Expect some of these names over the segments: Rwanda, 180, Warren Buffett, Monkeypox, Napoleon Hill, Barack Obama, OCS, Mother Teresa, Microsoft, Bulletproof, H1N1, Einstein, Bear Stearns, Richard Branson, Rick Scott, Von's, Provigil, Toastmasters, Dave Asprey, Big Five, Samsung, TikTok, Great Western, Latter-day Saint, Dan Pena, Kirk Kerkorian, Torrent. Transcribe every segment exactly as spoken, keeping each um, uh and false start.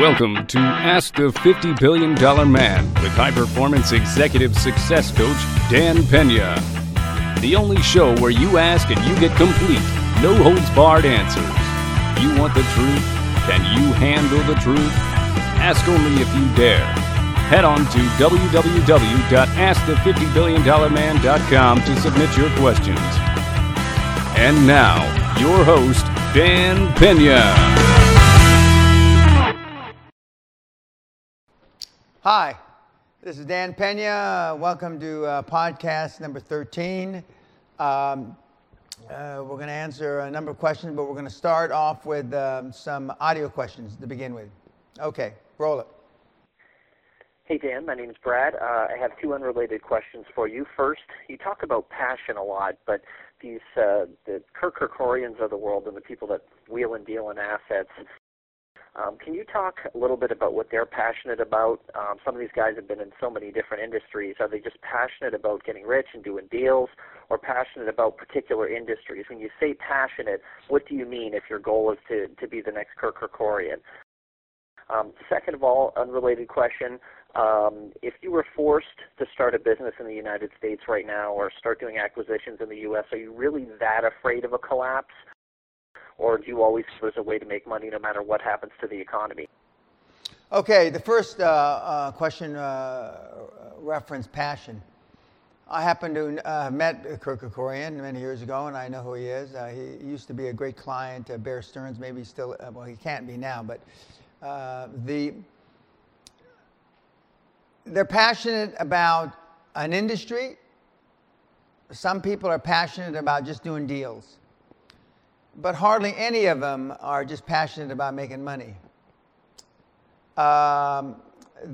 Welcome to Ask the fifty billion dollar Man with high-performance executive success coach Dan Pena. The only show where you ask and you get complete, no-holds-barred answers. You want the truth? Can you handle the truth? Ask only if you dare. Head on to w w w dot ask the fifty billion dollar man dot com to submit your questions. And now, your host, Dan Pena. Hi, this is Dan Pena. Welcome to uh, podcast number thirteen. Um, uh, we're going to answer a number of questions, but we're going to start off with um, some audio questions to begin with. Okay, roll it. Hey, Dan. My name is Brad. Uh, I have two unrelated questions for you. First, you talk about passion a lot, but these uh, the Kirk Kerkorians of the world and the people that wheel and deal in assets, Um, can you talk a little bit about what they're passionate about? Um, some of these guys have been in so many different industries. Are they just passionate about getting rich and doing deals, or passionate about particular industries? When you say passionate, what do you mean if your goal is to, to be the next Kirk Kerkorian? Um, second of all, unrelated question, um, if you were forced to start a business in the United States right now or start doing acquisitions in the U S, are you really that afraid of a collapse? Or do you always there's a way to make money no matter what happens to the economy? Okay, the first uh, uh, question uh, referenced passion. I happened to uh, met Kirk Kerkorian many years ago, and I know who he is. Uh, he used to be a great client at Bear Stearns. Maybe he's still, uh, well, he can't be now, but uh, the they're passionate about an industry. Some people are passionate about just doing deals. But hardly any of them are just passionate about making money. Um,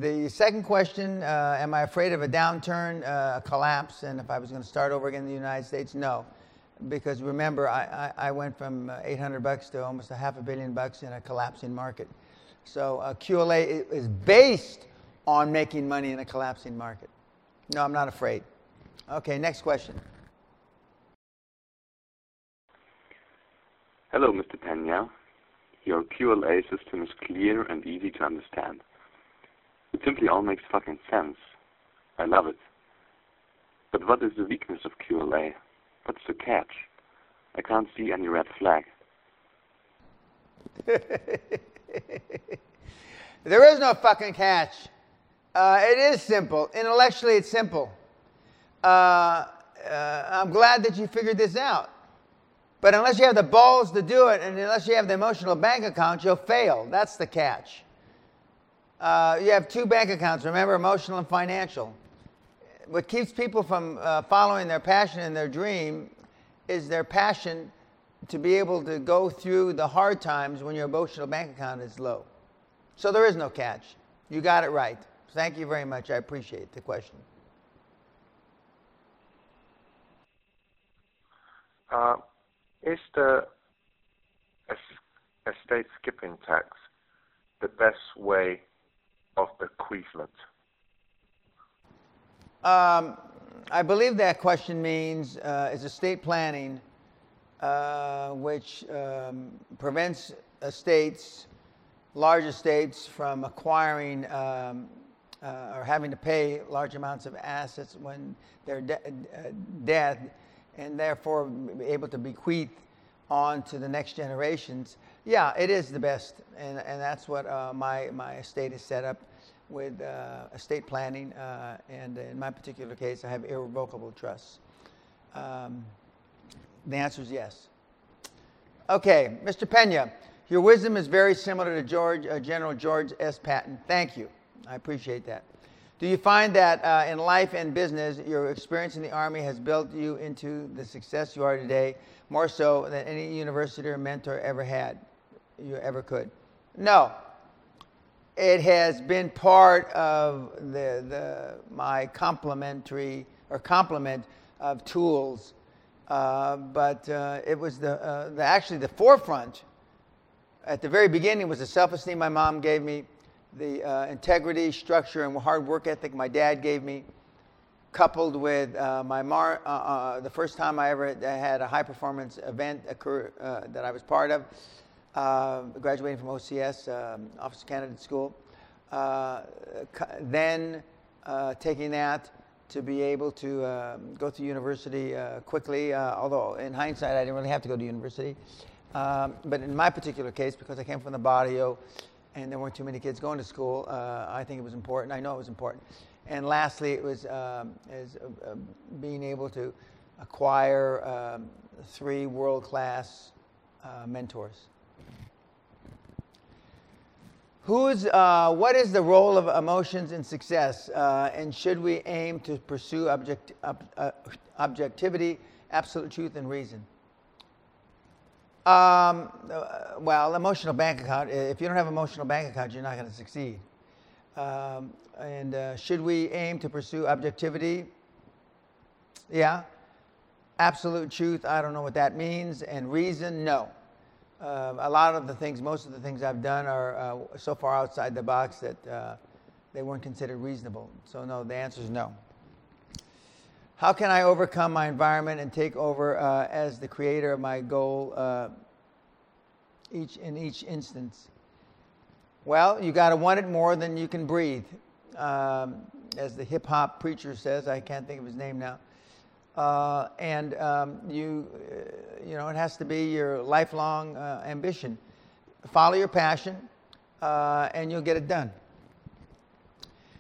the second question, uh, am I afraid of a downturn, uh, a collapse, and if I was going to start over again in the United States? No. Because remember, I, I, I went from eight hundred bucks to almost a half a billion bucks in a collapsing market. So uh, Q L A is based on making money in a collapsing market. No, I'm not afraid. Okay, next question. Hello, Mister Pena. Your Q L A system is clear and easy to understand. It simply all makes fucking sense. I love it. But what is the weakness of Q L A? What's the catch? I can't see any red flag. There is no fucking catch. Uh, it is simple. Intellectually, it's simple. Uh, uh, I'm glad that you figured this out. But unless you have the balls to do it, and unless you have the emotional bank account, you'll fail. That's the catch. Uh, you have two bank accounts, remember, emotional and financial. What keeps people from uh, following their passion and their dream is their passion to be able to go through the hard times when your emotional bank account is low. So there is no catch. You got it right. Thank you very much. I appreciate the question. Uh, Is the estate skipping tax the best way of bequeathment? Um, I believe that question means uh, is estate planning, uh, which um, prevents estates, large estates, from acquiring um, uh, or having to pay large amounts of assets when they're de- uh, dead, and therefore be able to bequeath on to the next generations. Yeah, it is the best, and, and that's what uh, my, my estate is set up with uh, estate planning, uh, and in my particular case, I have irrevocable trusts. Um, the answer is yes. Okay, Mister Pena, your wisdom is very similar to George, uh, General George S. Patton. Thank you. I appreciate that. Do you find that uh, in life and business, your experience in the Army has built you into the success you are today, more so than any university or mentor ever had, you ever could? No. It has been part of the, the my complementary or complement of tools, uh, but uh, it was the, uh, the actually the forefront. At the very beginning was the self-esteem my mom gave me, the uh, integrity, structure, and hard work ethic my dad gave me, coupled with uh, my mar- uh, uh, the first time I ever had a high-performance event occur, uh, that I was part of, uh, graduating from O C S, um, Officer Candidate School. Uh, then uh, taking that to be able to uh, go to university uh, quickly, uh, although in hindsight, I didn't really have to go to university. Um, but in my particular case, because I came from the barrio and there weren't too many kids going to school, uh, I think it was important. I know it was important. And lastly, it was um, is, uh, uh, being able to acquire um, three world-class uh, mentors. Who's, uh, what is the role of emotions in success, uh, and should we aim to pursue object, ob, uh, objectivity, absolute truth, and reason? Um, uh, well, emotional bank account. If you don't have an emotional bank account, you're not going to succeed. Um, and uh, should we aim to pursue objectivity? Yeah. Absolute truth, I don't know what that means. And reason, no. Uh, a lot of the things, most of the things I've done are uh, so far outside the box that uh, they weren't considered reasonable. So no, the answer is no. How can I overcome my environment and take over uh, as the creator of my goal uh, each in each instance? Well, you got to want it more than you can breathe. Um, as the hip-hop preacher says, I can't think of his name now. Uh, and um, you, uh, you know, it has to be your lifelong uh, ambition. Follow your passion, uh, and you'll get it done.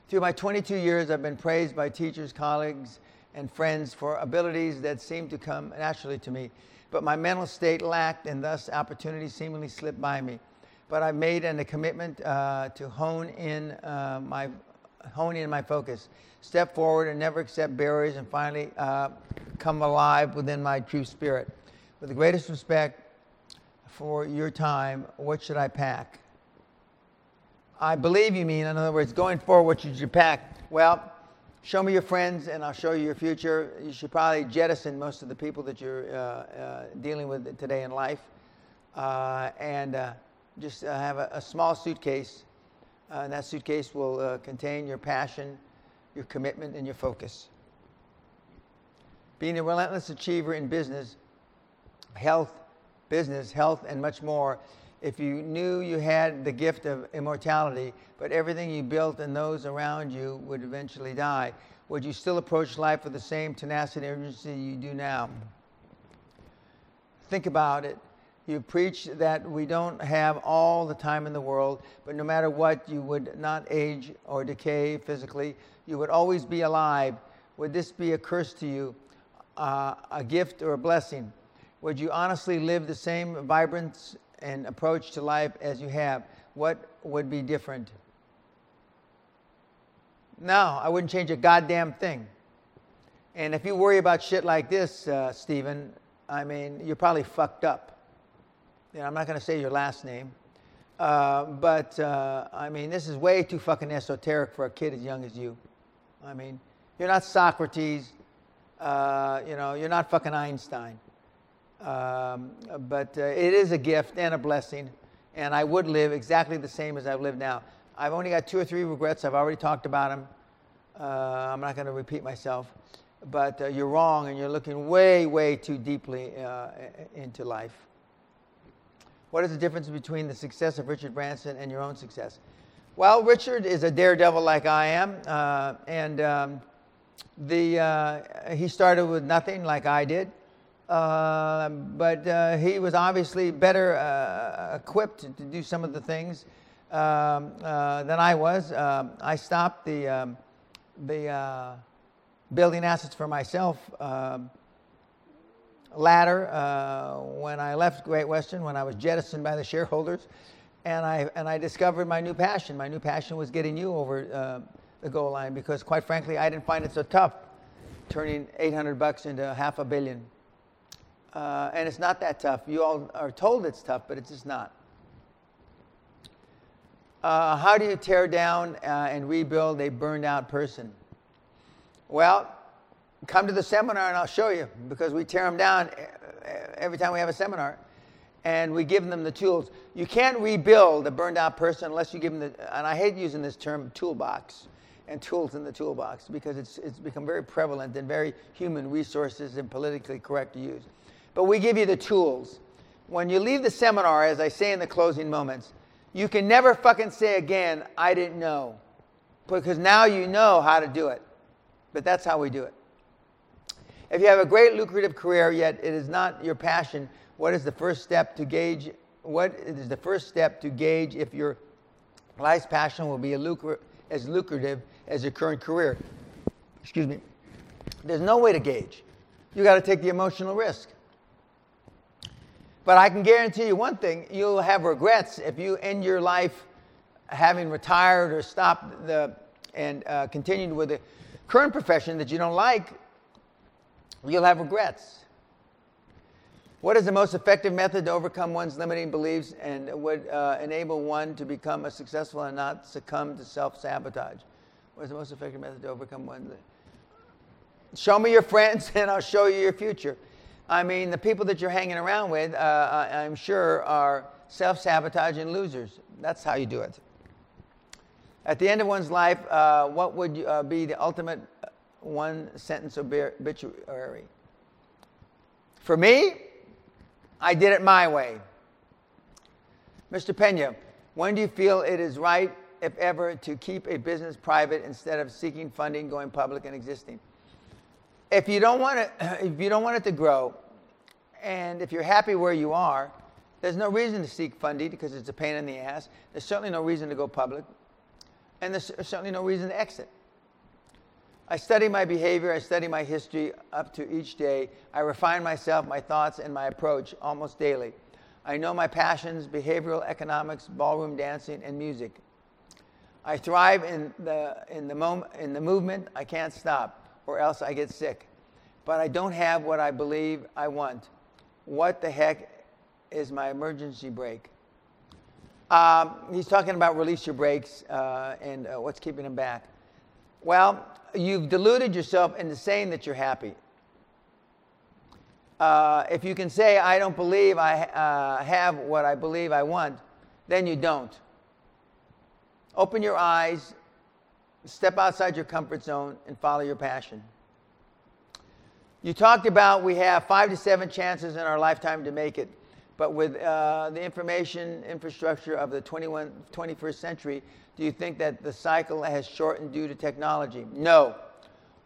Through my twenty-two years, I've been praised by teachers, colleagues, and friends for abilities that seemed to come naturally to me. But my mental state lacked, and thus opportunities seemingly slipped by me. But I made an, a commitment uh, to hone in uh, my. hone in my focus, step forward and never accept barriers, and finally uh, come alive within my true spirit. With the greatest respect for your time, what should I pack? I believe you mean, in other words, going forward, what should you pack? Well, show me your friends and I'll show you your future. You should probably jettison most of the people that you're uh, uh, dealing with today in life, uh, and uh, just uh, have a, a small suitcase. Uh, and that suitcase will uh, contain your passion, your commitment, and your focus. Being a relentless achiever in business, health, business, health, and much more. If you knew you had the gift of immortality, but everything you built and those around you would eventually die, would you still approach life with the same tenacity and urgency you do now? Think about it. You preach that we don't have all the time in the world, but no matter what, you would not age or decay physically. You would always be alive. Would this be a curse to you, uh, a gift or a blessing? Would you honestly live the same vibrance and approach to life as you have? What would be different? No, I wouldn't change a goddamn thing. And if you worry about shit like this, uh, Stephen, I mean, you're probably fucked up. You know, I'm not going to say your last name, uh, but uh, I mean, this is way too fucking esoteric for a kid as young as you. I mean, you're not Socrates, uh, you know, you're not fucking Einstein. Um, but uh, it is a gift and a blessing, and I would live exactly the same as I've lived now. I've only got two or three regrets. I've already talked about them. Uh, I'm not going to repeat myself, but uh, you're wrong, and you're looking way, way too deeply uh, into life. What is the difference between the success of Richard Branson and your own success? Well, Richard is a daredevil like I am, uh, and um, the uh, he started with nothing like I did, uh, but uh, he was obviously better uh, equipped to do some of the things um, uh, than I was. Um, I stopped the um, the uh, building assets for myself. Uh, Latter, uh, when I left Great Western, when I was jettisoned by the shareholders, and I and I discovered my new passion. My new passion was getting you over uh, the goal line, because, quite frankly, I didn't find it so tough turning eight hundred bucks into half a billion. Uh, and it's not that tough. You all are told it's tough, but it's just not. Uh, how do you tear down uh, and rebuild a burned-out person? Well, come to the seminar and I'll show you, because we tear them down every time we have a seminar, and we give them the tools. You can't rebuild a burned out person unless you give them the, and I hate using this term, toolbox, and tools in the toolbox, because it's, it's become very prevalent and very human resources and politically correct to use. But we give you the tools. when you leave the seminar, as I say in the closing moments, you can never fucking say again, I didn't know. Because now you know how to do it. But that's how we do it. If you have a great lucrative career, yet it is not your passion, what is the first step to gauge, what is the first step to gauge if your life's passion will be a lucra- as lucrative as your current career? Excuse me. There's no way to gauge. You got to take the emotional risk. But I can guarantee you one thing, you'll have regrets if you end your life having retired or stopped the and uh, continued with a current profession that you don't like. You'll have regrets. What is the most effective method to overcome one's limiting beliefs and would uh, enable one to become a successful and not succumb to self-sabotage? What is the most effective method to overcome one's... Show me your friends and I'll show you your future. I mean, the people that you're hanging around with, uh, I'm sure, are self-sabotaging losers. That's how you do it. At the end of one's life, uh, what would uh, be the ultimate one-sentence obituary? For me, I did it my way. Mister Pena, when do you feel it is right, if ever, to keep a business private instead of seeking funding, going public, and existing? If you don't want it, if you don't want it to grow, and if you're happy where you are, there's no reason to seek funding because it's a pain in the ass. There's certainly no reason to go public, and there's certainly no reason to exit. I study my behavior, I study my history up to each day. I refine myself, my thoughts, and my approach almost daily. I know my passions, behavioral economics, ballroom dancing, and music. I thrive in the, in the, mom, in the movement. I can't stop, or else I get sick. But I don't have what I believe I want. What the heck is my emergency brake? Um, he's talking about release your brakes uh, and uh, what's keeping him back. Well, you've deluded yourself into saying that you're happy. Uh, if you can say, I don't believe I uh, have what I believe I want, then you don't. Open your eyes, step outside your comfort zone, and follow your passion. You talked about we have five to seven chances in our lifetime to make it. But with uh, the information infrastructure of the twenty-first century, do you think that the cycle has shortened due to technology? No.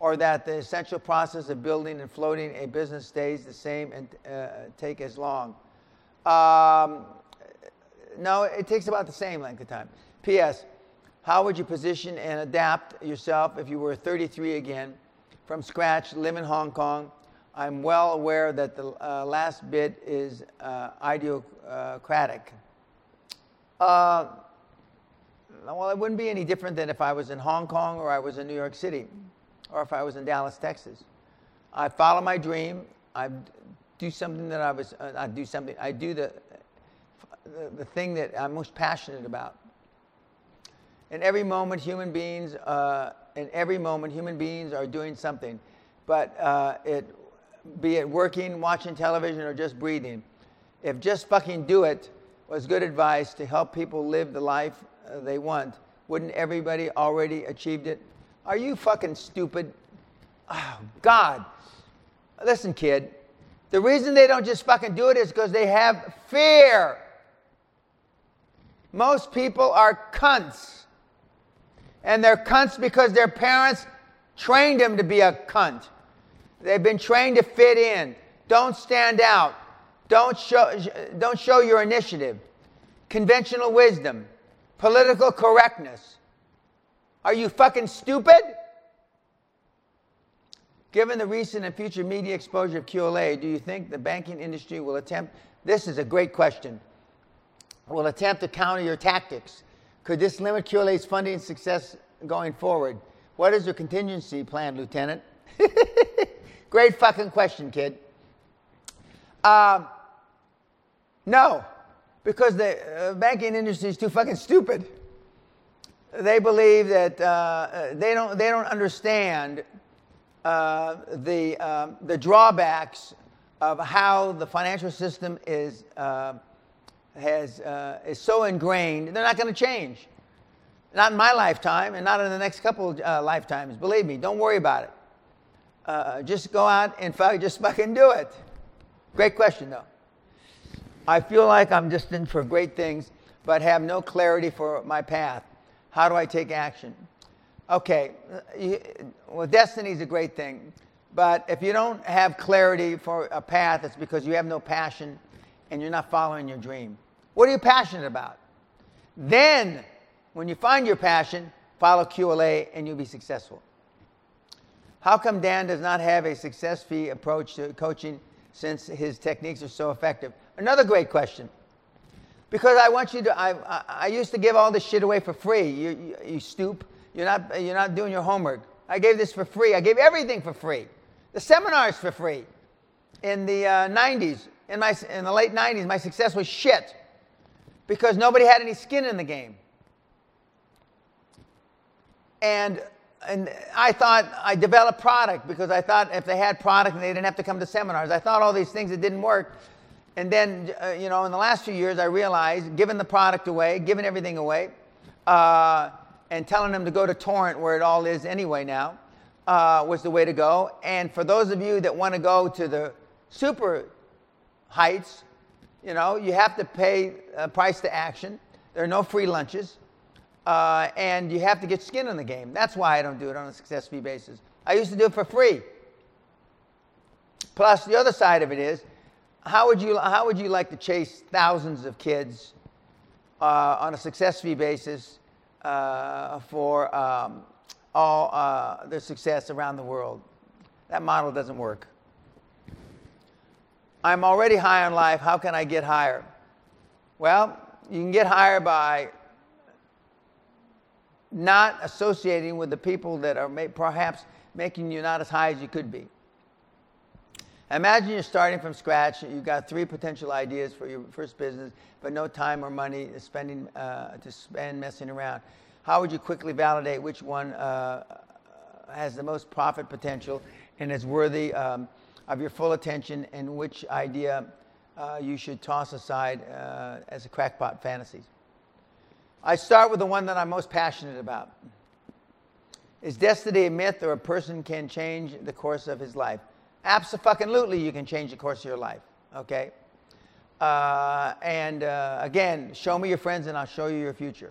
Or that the essential process of building and floating a business stays the same and uh, take as long? Um, no, it takes about the same length of time. P S How would you position and adapt yourself if you were thirty-three again, from scratch, live in Hong Kong? I'm well aware that the uh, last bit is uh, ideocratic. Uh, Well, it wouldn't be any different than if I was in Hong Kong or I was in New York City or if I was in Dallas, Texas. I follow my dream. I do something that I was, uh, I do something, I do the, the, the thing that I'm most passionate about. In every moment, human beings, uh, in every moment, human beings are doing something, but uh, it, be it working, watching television, or just breathing. If just fucking do it was good advice to help people live the life they want, wouldn't everybody already achieved it? Are you fucking stupid? Oh, God. Listen, kid. The reason they don't just fucking do it is because they have fear. Most people are cunts. And they're cunts because their parents trained them to be a cunt. They've been trained to fit in. Don't stand out. Don't show, don't show your initiative. Conventional wisdom. Political correctness. Are you fucking stupid? Given the recent and future media exposure of Q L A, do you think the banking industry will attempt, this is a great question, will attempt to counter your tactics? Could this limit Q L A's funding success going forward? What is your contingency plan, Lieutenant? Great fucking question, kid. Um, no. Because the uh, banking industry is too fucking stupid. They believe that uh, they don't they don't understand uh, the um, the drawbacks of how the financial system is uh, has uh, is so ingrained. They're not going to change, not in my lifetime, and not in the next couple uh, lifetimes. Believe me, don't worry about it. Uh, just go out and fuck, just fucking do it. Great question, though. I feel like I'm just in for great things, but have no clarity for my path. How do I take action? Okay, well, destiny is a great thing, but if you don't have clarity for a path, it's because you have no passion and you're not following your dream. What are you passionate about? Then, when you find your passion, follow Q L A and you'll be successful. How come Dan does not have a success fee approach to coaching since his techniques are so effective? Another great question. Because I want you to, I, I, I used to give all this shit away for free. You, you, you stoop. You're not, you're not doing your homework. I gave this for free. I gave everything for free. The seminars for free. In the uh, nineties, in, my, in the late nineties, my success was shit. Because nobody had any skin in the game. And, and I thought I developed product because I thought if they had product and they didn't have to come to seminars. I thought all these things that didn't work. And then, uh, you know, in the last few years, I realized giving the product away, giving everything away, uh, and telling them to go to Torrent, where it all is anyway now, uh, was the way to go. And for those of you that want to go to the super heights, you know, you have to pay a price to action. There are no free lunches. Uh, and you have to get skin in the game. That's why I don't do it on a success fee basis. I used to do it for free. Plus, the other side of it is, How would you how would you like to chase thousands of kids uh, on a success fee basis uh, for um, all uh, their success around the world? That model doesn't work. I'm already high on life. How can I get higher? Well, you can get higher by not associating with the people that are may, perhaps making you not as high as you could be. Imagine you're starting from scratch. You've got three potential ideas for your first business, but no time or money spending uh, to spend messing around. How would you quickly validate which one uh, has the most profit potential and is worthy um, of your full attention, and which idea uh, you should toss aside uh, as a crackpot fantasy? I start with the one that I'm most passionate about. Is destiny a myth, or a person can change the course of his life? Abso-fucking-lutely, you can change the course of your life, okay? Uh, and uh, again, show me your friends and I'll show you your future.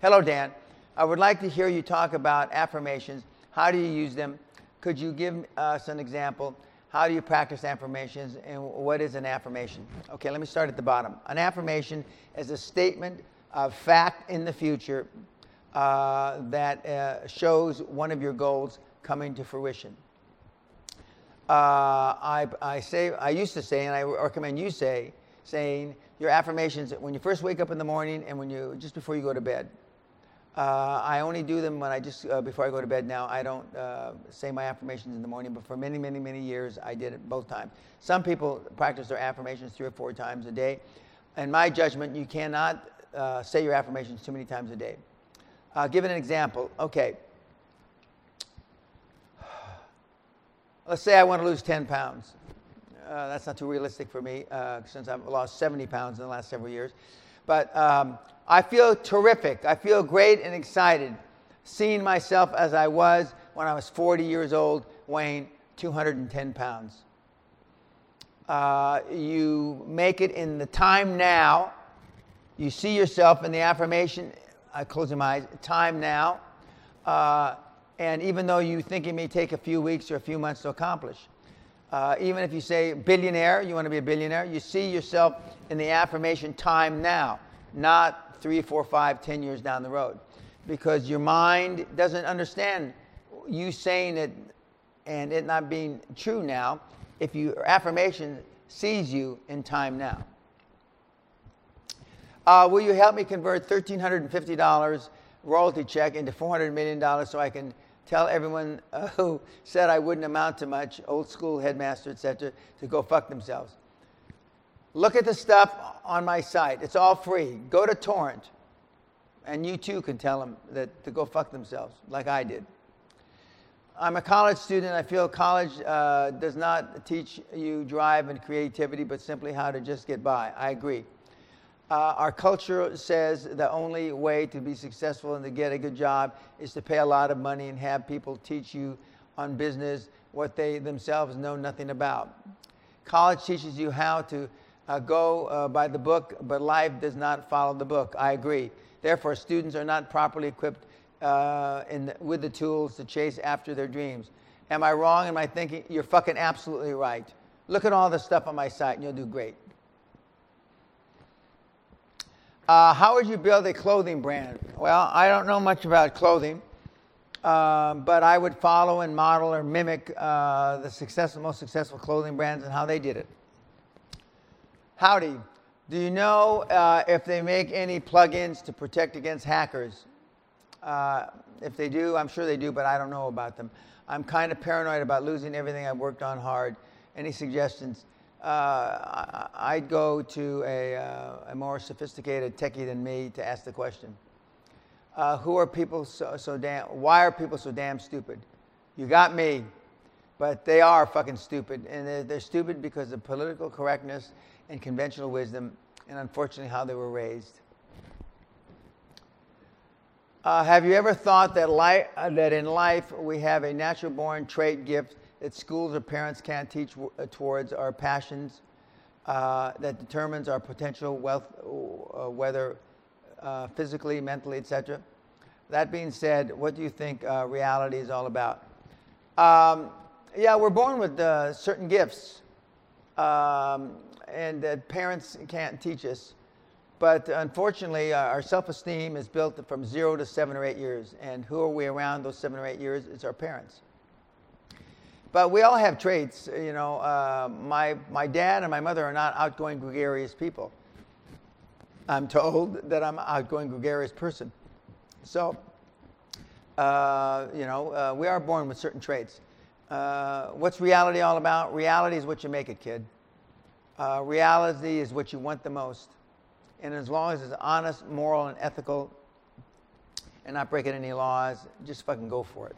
Hello, Dan. I would like to hear you talk about affirmations. How do you use them? Could you give us an example? How do you practice affirmations, and what is an affirmation? Okay, let me start at the bottom. An affirmation is a statement of fact in the future uh, that uh, shows one of your goals coming to fruition. Uh, I, I say, I used to say, and I recommend you say, saying your affirmations when you first wake up in the morning and when you just before you go to bed. Uh, I only do them when I just uh, before I go to bed now. I don't uh, say my affirmations in the morning, but for many, many, many years I did it both times. Some people practice their affirmations three or four times a day. In my judgment, you cannot uh, say your affirmations too many times a day. I'll give it an example. Okay. Let's say I want to lose ten pounds. Uh, that's not too realistic for me uh, since I've lost seventy pounds in the last several years. But um, I feel terrific. I feel great and excited seeing myself as I was when I was forty years old, weighing two hundred ten pounds. Uh, you make it in the time now. You see yourself in the affirmation. I close my eyes. Time now. Uh, And even though you think it may take a few weeks or a few months to accomplish, uh, even if you say billionaire, you want to be a billionaire, you see yourself in the affirmation time now, not three, four, five, ten years down the road. Because your mind doesn't understand you saying it and it not being true now if your affirmation sees you in time now. Uh, will you help me convert one thousand three hundred fifty dollars royalty check into four hundred million dollars so I can tell everyone uh, who said I wouldn't amount to much, old school headmaster, et cetera, to go fuck themselves. Look at the stuff on my site. It's all free. Go to Torrent, and you too can tell them that to go fuck themselves, like I did. I'm a college student. I feel college uh, does not teach you drive and creativity, but simply how to just get by. I agree. Uh, our culture says the only way to be successful and to get a good job is to pay a lot of money and have people teach you on business what they themselves know nothing about. College teaches you how to uh, uh, go uh, by the book, but life does not follow the book. I agree. Therefore, students are not properly equipped uh, in the, with the tools to chase after their dreams. Am I wrong? Am I thinking? You're fucking absolutely right. Look at all the stuff on my site and you'll do great. Uh, how would you build a clothing brand? Well, I don't know much about clothing, uh, but I would follow and model or mimic uh, the successful, most successful clothing brands and how they did it. Howdy. Do you know uh, if they make any plugins to protect against hackers? Uh, if they do, I'm sure they do, but I don't know about them. I'm kind of paranoid about losing everything I've worked on hard. Any suggestions? Uh, I'd go to a, uh, a more sophisticated techie than me to ask the question. Uh, who are people so, so damn, why are people so damn stupid? You got me, but they are fucking stupid. And they're, they're stupid because of political correctness and conventional wisdom and unfortunately how they were raised. Uh, have you ever thought that, li- uh, that in life we have a natural born trait gift that schools or parents can't teach w- towards our passions uh, that determines our potential wealth, uh, whether uh, physically, mentally, et cetera. That being said, what do you think uh, reality is all about? Um, yeah, we're born with uh, certain gifts, um, and that parents can't teach us. But unfortunately, uh, our self-esteem is built from zero to seven or eight years, and who are we around those seven or eight years? It's our parents. But we all have traits, you know. Uh, my my dad and my mother are not outgoing, gregarious people. I'm told that I'm an outgoing, gregarious person. So, uh, you know, uh, we are born with certain traits. Uh, what's reality all about? Reality is what you make it, kid. Uh, reality is what you want the most. And as long as it's honest, moral, and ethical, and not breaking any laws, just fucking go for it.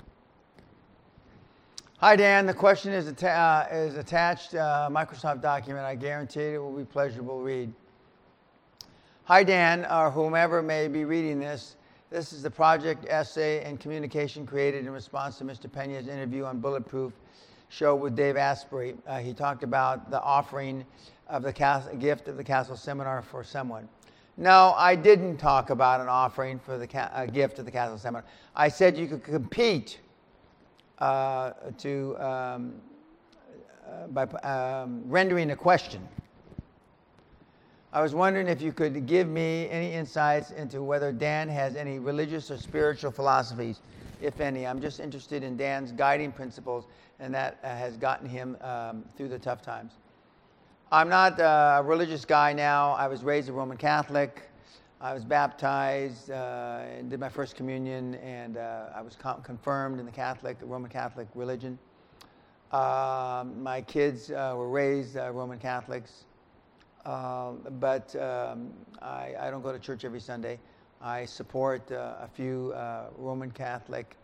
Hi, Dan. The question is, atta- uh, is attached to uh, a Microsoft document. I guarantee it will be a pleasurable read. Hi, Dan, or whomever may be reading this. This is the project essay and communication created in response to Mister Pena's interview on Bulletproof show with Dave Asprey. Uh, he talked about the offering of the cas- gift of the Castle Seminar for someone. No, I didn't talk about an offering for the ca- uh, gift of the Castle Seminar. I said you could compete. Uh, to um, uh, by um, rendering a question. I was wondering if you could give me any insights into whether Dan has any religious or spiritual philosophies, if any. I'm just interested in Dan's guiding principles, and that uh, has gotten him um, through the tough times. I'm not uh, a religious guy now. I was raised a Roman Catholic. I was baptized uh, and did my first communion, and uh, I was com- confirmed in the Catholic, Roman Catholic religion. Uh, my kids uh, were raised uh, Roman Catholics, uh, but um, I, I don't go to church every Sunday. I support uh, a few uh, Roman Catholic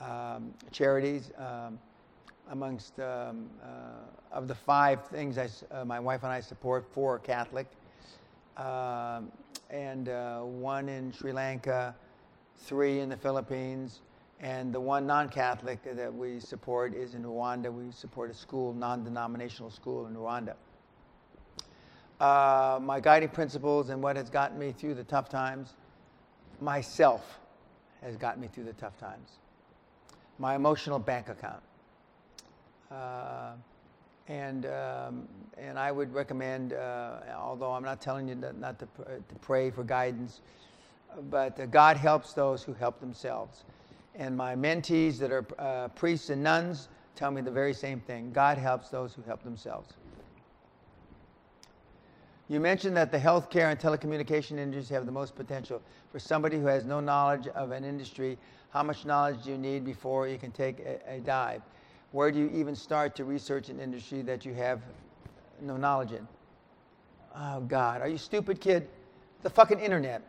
um, charities. Um, amongst um, uh, of the five things I, uh, my wife and I support, four are Catholic. Uh, and uh, one in Sri Lanka, three in the Philippines, and the one non-Catholic that we support is in Rwanda. We support a school, non-denominational school in Rwanda. Uh, my guiding principles and what has gotten me through the tough times, myself has gotten me through the tough times. My emotional bank account. Uh, And um, and I would recommend, uh, although I'm not telling you that not to, pr- to pray for guidance, but uh, God helps those who help themselves. And my mentees that are uh, priests and nuns tell me the very same thing. God helps those who help themselves. You mentioned that the healthcare and telecommunication industries have the most potential. For somebody who has no knowledge of an industry, how much knowledge do you need before you can take a, a dive? Where do you even start to research an industry that you have no knowledge in? Oh, God. Are you stupid, kid? The fucking internet.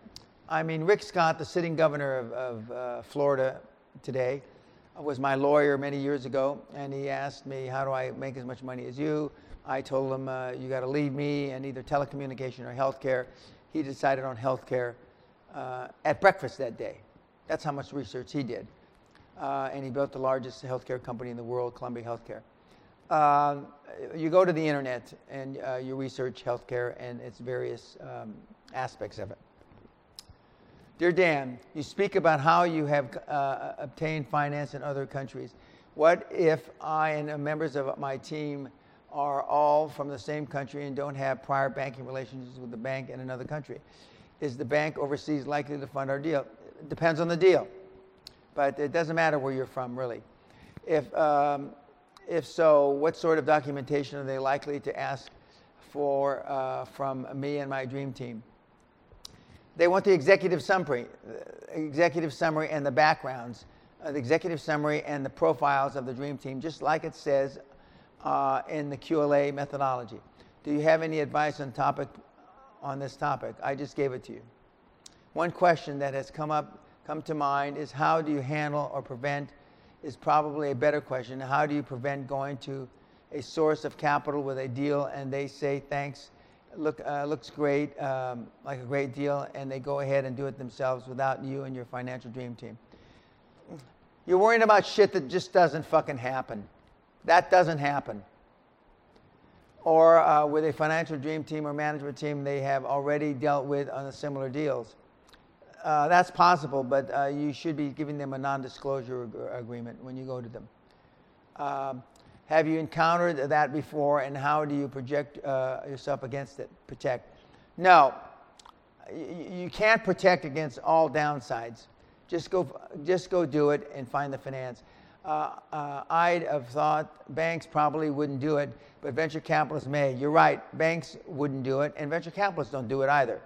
I mean, Rick Scott, the sitting governor of, of uh, Florida today, was my lawyer many years ago, and he asked me, how do I make as much money as you? I told him, uh, you got to leave me and either telecommunication or healthcare. He decided on healthcare uh, at breakfast that day. That's how much research he did. Uh, and he built the largest healthcare company in the world, Columbia Healthcare. uh, you go to the internet and uh, you research healthcare and its various um, aspects of it. Dear Dan, you speak about how you have uh, obtained finance in other countries. What if I and members of my team are all from the same country and don't have prior banking relationships with the bank in another country? Is the bank overseas likely to fund our deal? It depends on the deal, but it doesn't matter where you're from, really. If, um, if so, what sort of documentation are they likely to ask for uh, from me and my dream team? They want the executive summary, executive summary and the backgrounds, uh, the executive summary and the profiles of the dream team, just like it says uh, in the Q L A methodology. Do you have any advice on topic, on this topic? I just gave it to you. One question that has come up, come to mind is how do you handle or prevent, is probably a better question. How do you prevent going to a source of capital with a deal and they say, thanks, look, uh, looks great, um, like a great deal, and they go ahead and do it themselves without you and your financial dream team? You're worrying about shit that just doesn't fucking happen. That doesn't happen. Or uh, with a financial dream team or management team they have already dealt with on similar deals. Uh, that's possible, but uh, you should be giving them a non-disclosure ag- agreement when you go to them. Um, have you encountered that before, and how do you project uh, yourself against it? Protect? No, y- you can't protect against all downsides. Just go, just go do it and find the finance. Uh, uh, I'd have thought banks probably wouldn't do it, but venture capitalists may. You're right, banks wouldn't do it, and venture capitalists don't do it either.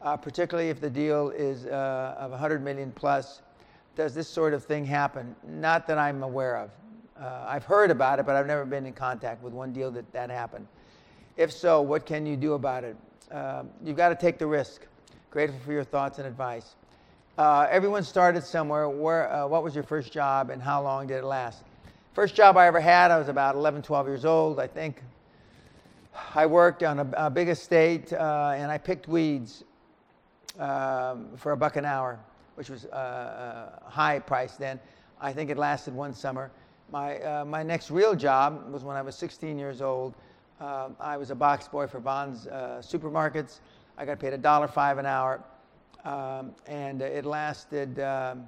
Uh, particularly if the deal is uh, of one hundred million plus, does this sort of thing happen? Not that I'm aware of. Uh, I've heard about it, but I've never been in contact with one deal that that happened. If so, what can you do about it? Uh, you've got to take the risk. Grateful for your thoughts and advice. Uh, everyone started somewhere. Where? Uh, what was your first job, and how long did it last? First job I ever had, I was about eleven, twelve years old, I think. I worked on a, a big estate, uh, and I picked weeds. Um, for a buck an hour, which was uh, a high price then. I think it lasted one summer. My uh, my next real job was when I was sixteen years old. Uh, I was a box boy for Von's uh, supermarkets. I got paid a dollar five an hour, um, and it lasted um,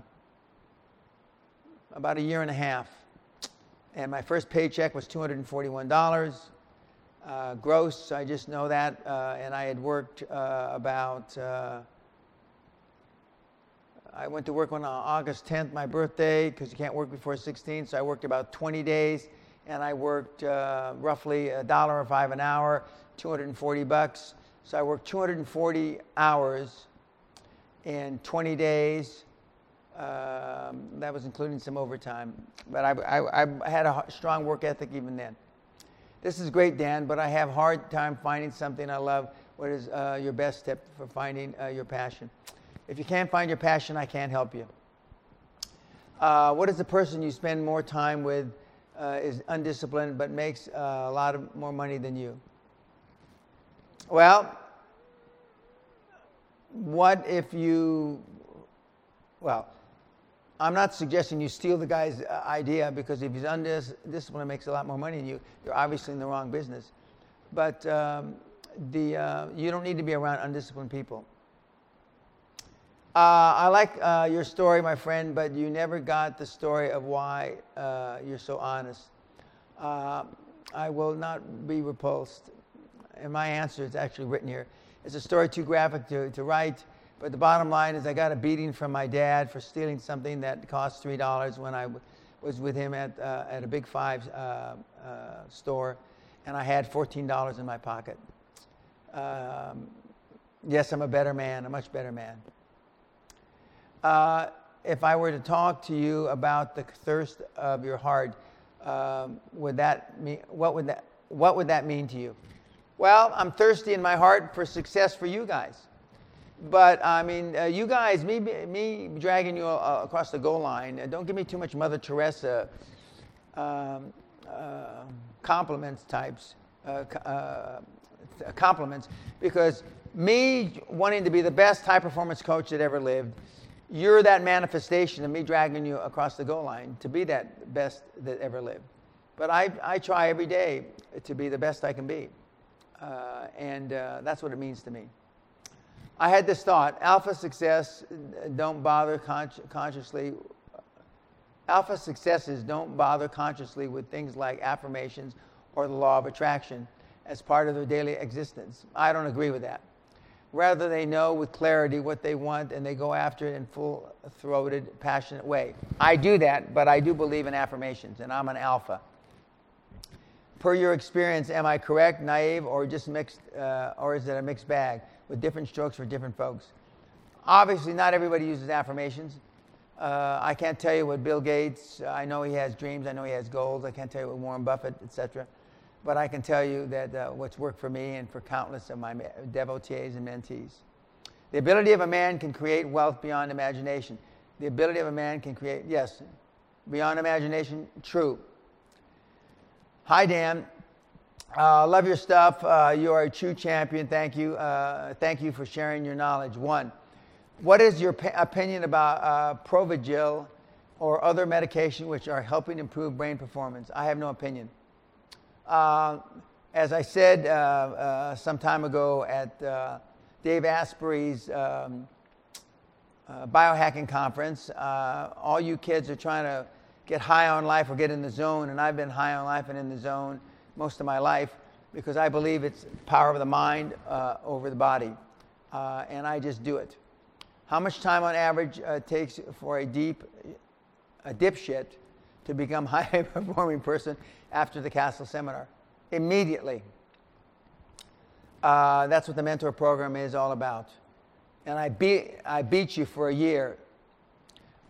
about a year and a half. And my first paycheck was two hundred forty-one dollars. Uh, gross, I just know that, uh, and I had worked uh, about... Uh, I went to work on August tenth, my birthday, because you can't work before sixteen, so I worked about twenty days, and I worked uh, roughly a dollar or five an hour, two hundred forty bucks. So I worked two hundred forty hours in twenty days. Um, that was including some overtime, but I, I, I had a strong work ethic even then. This is great, Dan, but I have a hard time finding something I love. What is uh, your best tip for finding uh, your passion? If you can't find your passion, I can't help you. Uh, what is the person you spend more time with uh, is undisciplined but makes uh, a lot of more money than you? Well, what if you, well, I'm not suggesting you steal the guy's uh, idea, because if he's undisciplined and makes a lot more money than you, you're obviously in the wrong business. But um, the uh, you don't need to be around undisciplined people. Uh, I like uh, your story, my friend, but you never got the story of why uh, you're so honest. Uh, I will not be repulsed. And my answer is actually written here. It's a story too graphic to, to write. But the bottom line is I got a beating from my dad for stealing something that cost three dollars when I w- was with him at, uh, at a Big Five uh, uh, store, and I had fourteen dollars in my pocket. Um, yes, I'm a better man, a much better man. Uh, if I were to talk to you about the thirst of your heart, um, would that mean, what would that, what would that mean to you? Well, I'm thirsty in my heart for success for you guys. But, I mean, uh, you guys, me me dragging you uh, across the goal line, uh, don't give me too much Mother Teresa um, uh, compliments types, uh, uh, compliments, because me wanting to be the best high-performance coach that ever lived, you're that manifestation of me dragging you across the goal line to be that best that ever lived. But I, I try every day to be the best I can be. Uh, and uh, that's what it means to me. I had this thought, alpha success, don't bother con consciously. Alpha successes don't bother consciously with things like affirmations or the law of attraction as part of their daily existence. I don't agree with that. Rather, they know with clarity what they want and they go after it in full-throated, passionate way. I do that, but I do believe in affirmations, and I'm an alpha. Per your experience, am I correct, naive, or just mixed, uh, or is it a mixed bag with different strokes for different folks? Obviously, not everybody uses affirmations. Uh, I can't tell you what Bill Gates, I know he has dreams, I know he has goals, I can't tell you what Warren Buffett, et cetera. But I can tell you that uh, what's worked for me and for countless of my devotees and mentees. The ability of a man can create wealth beyond imagination. The ability of a man can create, yes, beyond imagination, true. Hi, Dan. Uh, love your stuff. Uh, you are a true champion. Thank you. Uh, thank you for sharing your knowledge. One, what is your opinion about uh, Provigil or other medication which are helping improve brain performance? I have no opinion. Uh, as I said uh, uh, some time ago at uh, Dave Asprey's um, uh, biohacking conference, uh, all you kids are trying to get high on life or get in the zone, and I've been high on life and in the zone most of my life because I believe it's power of the mind uh, over the body, uh, and I just do it. How much time on average uh, takes for a deep, a dipshit to become high-performing person after the Castle Seminar? Immediately. Uh, that's what the mentor program is all about. And I beat, I beat you for a year.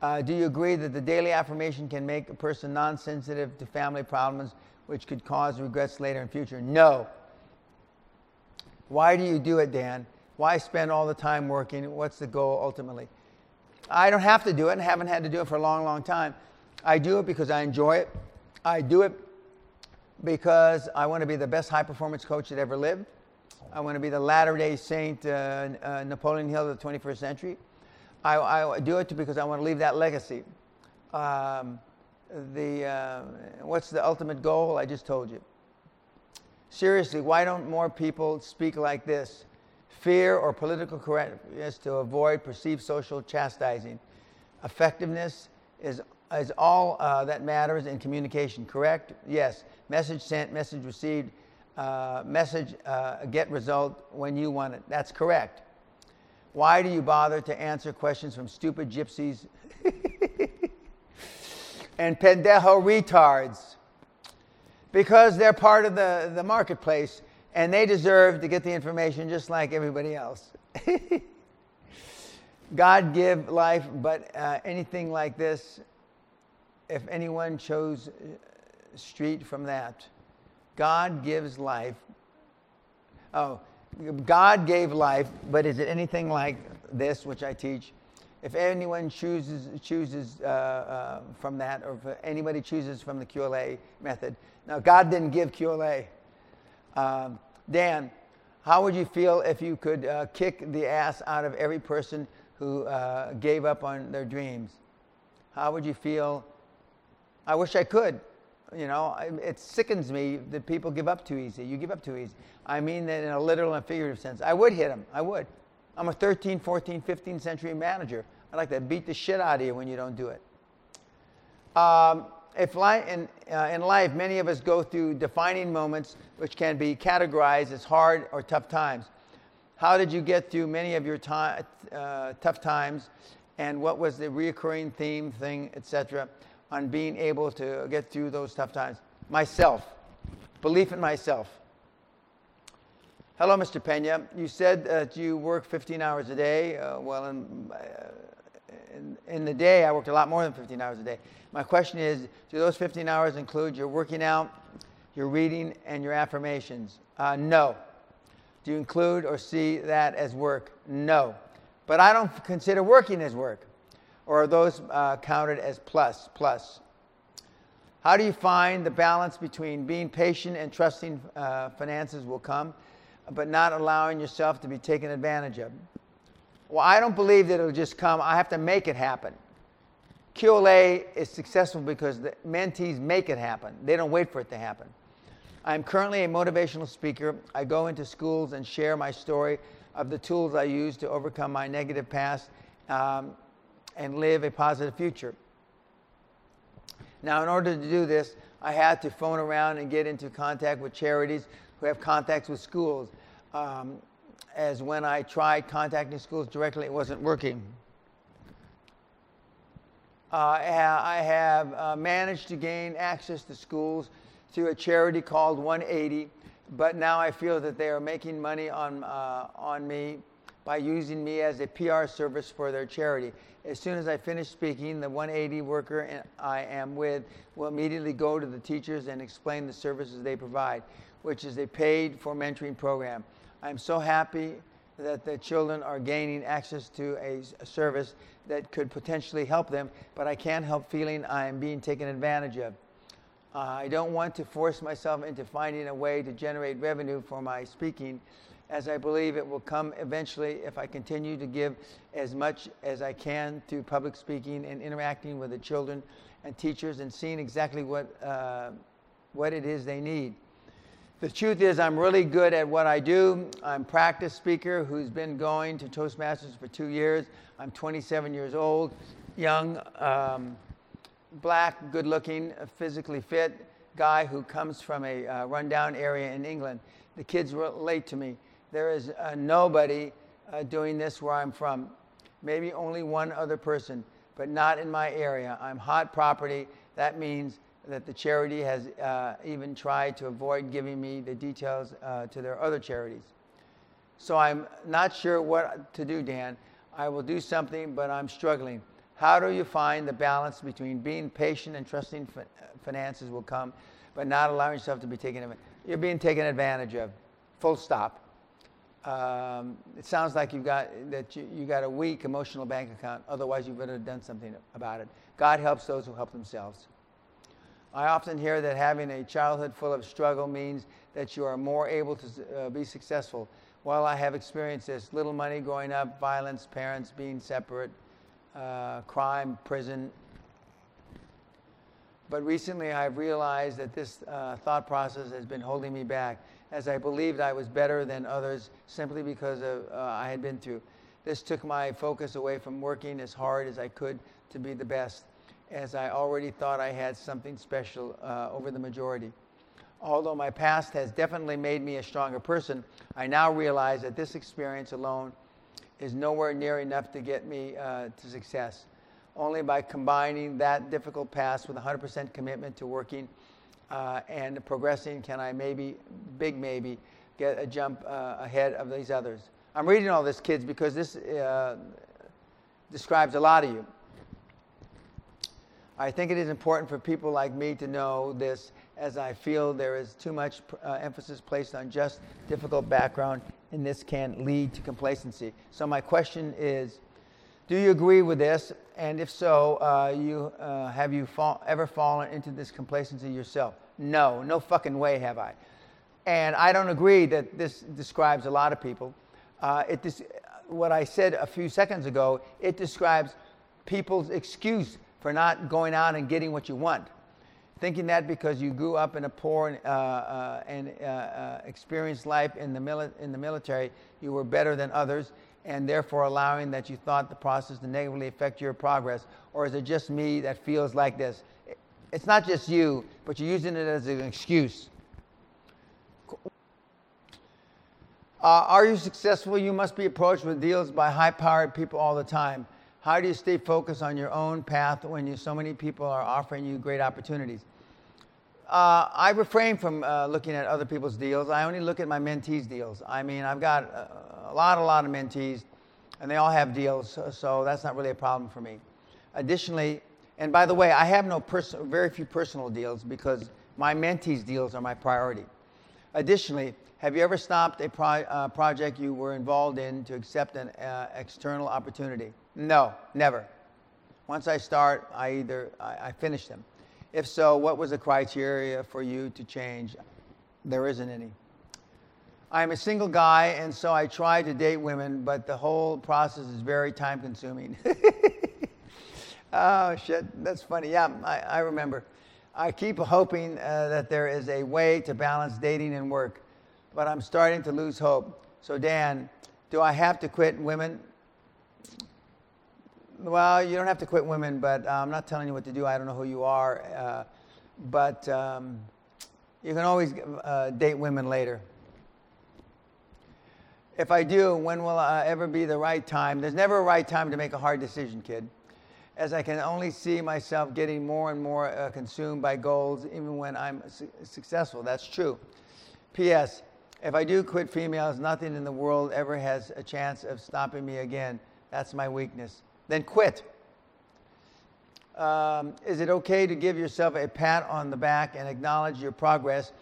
Uh, do you agree that the daily affirmation can make a person non-sensitive to family problems which could cause regrets later in the future? No. Why do you do it, Dan? Why spend all the time working? What's the goal ultimately? I don't have to do it and haven't had to do it for a long, long time. I do it because I enjoy it. I do it because I want to be the best high-performance coach that ever lived. I want to be the Latter-day Saint uh, uh, Napoleon Hill of the twenty-first century. I, I do it because I want to leave that legacy. Um, the, uh, what's the ultimate goal? I just told you. Seriously, why don't more people speak like this? Fear or political correctness to avoid perceived social chastising. Effectiveness is, is all uh, that matters in communication, correct? Yes. Message sent, message received, uh, message uh, get result when you want it. That's correct. Why do you bother to answer questions from stupid gypsies and pendejo retards? Because they're part of the, the marketplace, and they deserve to get the information just like everybody else. God give life, but uh, anything like this, if anyone chose street from that, God gives life. Oh, God gave life, but is it anything like this, which I teach? If anyone chooses chooses uh, uh, from that, or if anybody chooses from the Q L A method. Now, God didn't give Q L A. Um, Dan, how would you feel if you could uh, kick the ass out of every person who uh, gave up on their dreams? How would you feel? I wish I could. You know, it sickens me that people give up too easy. You give up too easy. I mean that in a literal and figurative sense. I would hit them. I would. I'm a thirteenth, fourteenth, fifteenth century manager. I'd like to beat the shit out of you when you don't do it. Um, If li- in, uh, in life, many of us go through defining moments which can be categorized as hard or tough times. How did you get through many of your time, uh, tough times, and what was the recurring theme, thing, et cetera, on being able to get through those tough times? Myself. Belief in myself. Hello, Mister Pena. You said that you work fifteen hours a day. Uh, well, in, uh, in, in the day, I worked a lot more than fifteen hours a day. My question is, do those fifteen hours include your working out, your reading, and your affirmations? Uh, no. Do you include or see that as work? No. But I don't consider working as work. Or are those uh, counted as plus, plus? How do you find the balance between being patient and trusting uh, finances will come, but not allowing yourself to be taken advantage of? Well, I don't believe that it'll just come. I have to make it happen. Q L A is successful because the mentees make it happen. They don't wait for it to happen. I'm currently a motivational speaker. I go into schools and share my story of the tools I use to overcome my negative past um, and live a positive future. Now, in order to do this, I had to phone around and get into contact with charities who have contacts with schools, um, as when I tried contacting schools directly, it wasn't working. Uh, I have uh, managed to gain access to schools through a charity called one eighty, but now I feel that they are making money on, uh, on me by using me as a P R service for their charity. As soon as I finish speaking, the one eighty worker I am with will immediately go to the teachers and explain the services they provide, which is a paid-for mentoring program. I'm so happy that the children are gaining access to a, a service that could potentially help them, but I can't help feeling I am being taken advantage of. Uh, I don't want to force myself into finding a way to generate revenue for my speaking, as I believe it will come eventually if I continue to give as much as I can through public speaking and interacting with the children and teachers and seeing exactly what, uh, what it is they need. The truth is, I'm really good at what I do. I'm a practice speaker who's been going to Toastmasters for two years. I'm twenty-seven years old, young, um, black, good-looking, physically fit guy who comes from a uh, rundown area in England. The kids relate to me. There is uh, nobody uh, doing this where I'm from. Maybe only one other person, but not in my area. I'm hot property. That means that the charity has uh, even tried to avoid giving me the details uh, to their other charities. So I'm not sure what to do, Dan. I will do something, but I'm struggling. How do you find the balance between being patient and trusting fi- finances will come, but not allowing yourself to be taken advantage of? You're being taken advantage of, full stop. Um, it sounds like you've got, that you, you got a weak emotional bank account. Otherwise, you would have done something about it. God helps those who help themselves. I often hear that having a childhood full of struggle means that you are more able to uh, be successful. While I have experienced this, little money growing up, violence, parents being separate, uh, crime, prison. But recently I've realized that this uh, thought process has been holding me back, as I believed I was better than others simply because of uh, I had been through. This took my focus away from working as hard as I could to be the best, as I already thought I had something special uh, over the majority. Although my past has definitely made me a stronger person, I now realize that this experience alone is nowhere near enough to get me uh, to success. Only by combining that difficult past with one hundred percent commitment to working uh, and progressing can I maybe, big maybe, get a jump uh, ahead of these others. I'm reading all this, kids, because this uh, describes a lot of you. I think it is important for people like me to know this, as I feel there is too much uh, emphasis placed on just difficult background, and this can lead to complacency. So my question is, do you agree with this? And if so, uh, you uh, have you fa- ever fallen into this complacency yourself? No, no fucking way have I. And I don't agree that this describes a lot of people. Uh, it des- what I said a few seconds ago, it describes people's excuse for not going out and getting what you want, thinking that because you grew up in a poor and, uh, uh, and uh, uh, experienced life in the, mili- in the military, you were better than others, and therefore allowing that you thought the process to negatively affect your progress. Or is it just me that feels like this? It's not just you, but you're using it as an excuse. Uh, are you successful? You must be approached with deals by high-powered people all the time. How do you stay focused on your own path when you, so many people are offering you great opportunities? Uh, I refrain from uh, looking at other people's deals. I only look at my mentees' deals. I mean, I've got a, a lot, a lot of mentees, and they all have deals, so, so that's not really a problem for me. Additionally, and by the way, I have no pers- very few personal deals because my mentees' deals are my priority. Additionally, have you ever stopped a pro- uh, project you were involved in to accept an uh, external opportunity? No, never. Once I start, I either I, I finish them. If so, what was the criteria for you to change? There isn't any. I'm a single guy, and so I try to date women, but the whole process is very time-consuming. Oh, shit. That's funny. Yeah, I, I remember. I keep hoping uh, that there is a way to balance dating and work, but I'm starting to lose hope. So, Dan, do I have to quit women? Well, you don't have to quit women, but uh, I'm not telling you what to do. I don't know who you are. Uh, but um, you can always uh, date women later. If I do, when will uh, ever be the right time? There's never a right time to make a hard decision, kid, as I can only see myself getting more and more uh, consumed by goals, even when I'm su- successful. That's true. P S. If I do quit females, nothing in the world ever has a chance of stopping me again. That's my weakness. Then quit. Um, is it okay to give yourself a pat on the back and acknowledge your progress,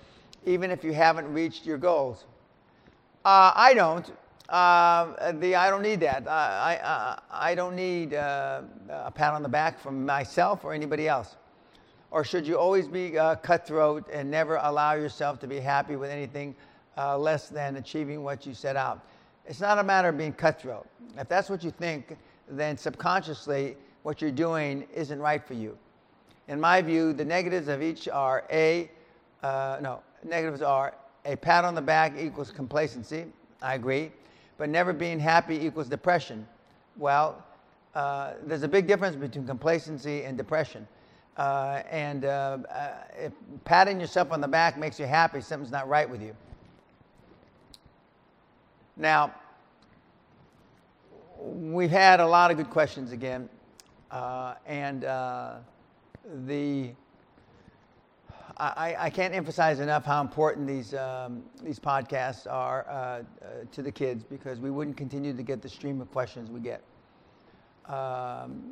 even if you haven't reached your goals? Uh, I don't. Uh, the I don't need that. I I, I don't need uh, a pat on the back from myself or anybody else. Or should you always be uh, cutthroat and never allow yourself to be happy with anything uh, less than achieving what you set out? It's not a matter of being cutthroat. If that's what you think, then subconsciously what you're doing isn't right for you. In my view, the negatives of each are a uh, no negatives are a pat on the back equals complacency. I agree. But never being happy equals depression. Well, uh, there's a big difference between complacency and depression. Uh, and uh, uh, if patting yourself on the back makes you happy, something's not right with you. Now, we've had a lot of good questions again. Uh, and uh, the I, I can't emphasize enough how important these um, these podcasts are uh, uh, to the kids, because we wouldn't continue to get the stream of questions we get. Um,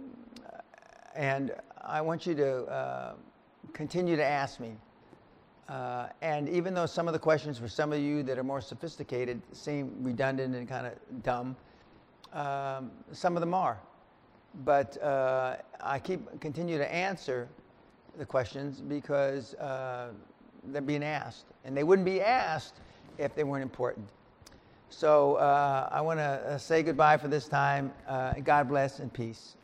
and I want you to uh, continue to ask me. Uh, and even though some of the questions for some of you that are more sophisticated seem redundant and kind of dumb, um, some of them are. But uh, I keep continue to answer the questions because uh, they're being asked, and they wouldn't be asked if they weren't important. So uh, I want to say goodbye for this time. Uh, God bless and peace.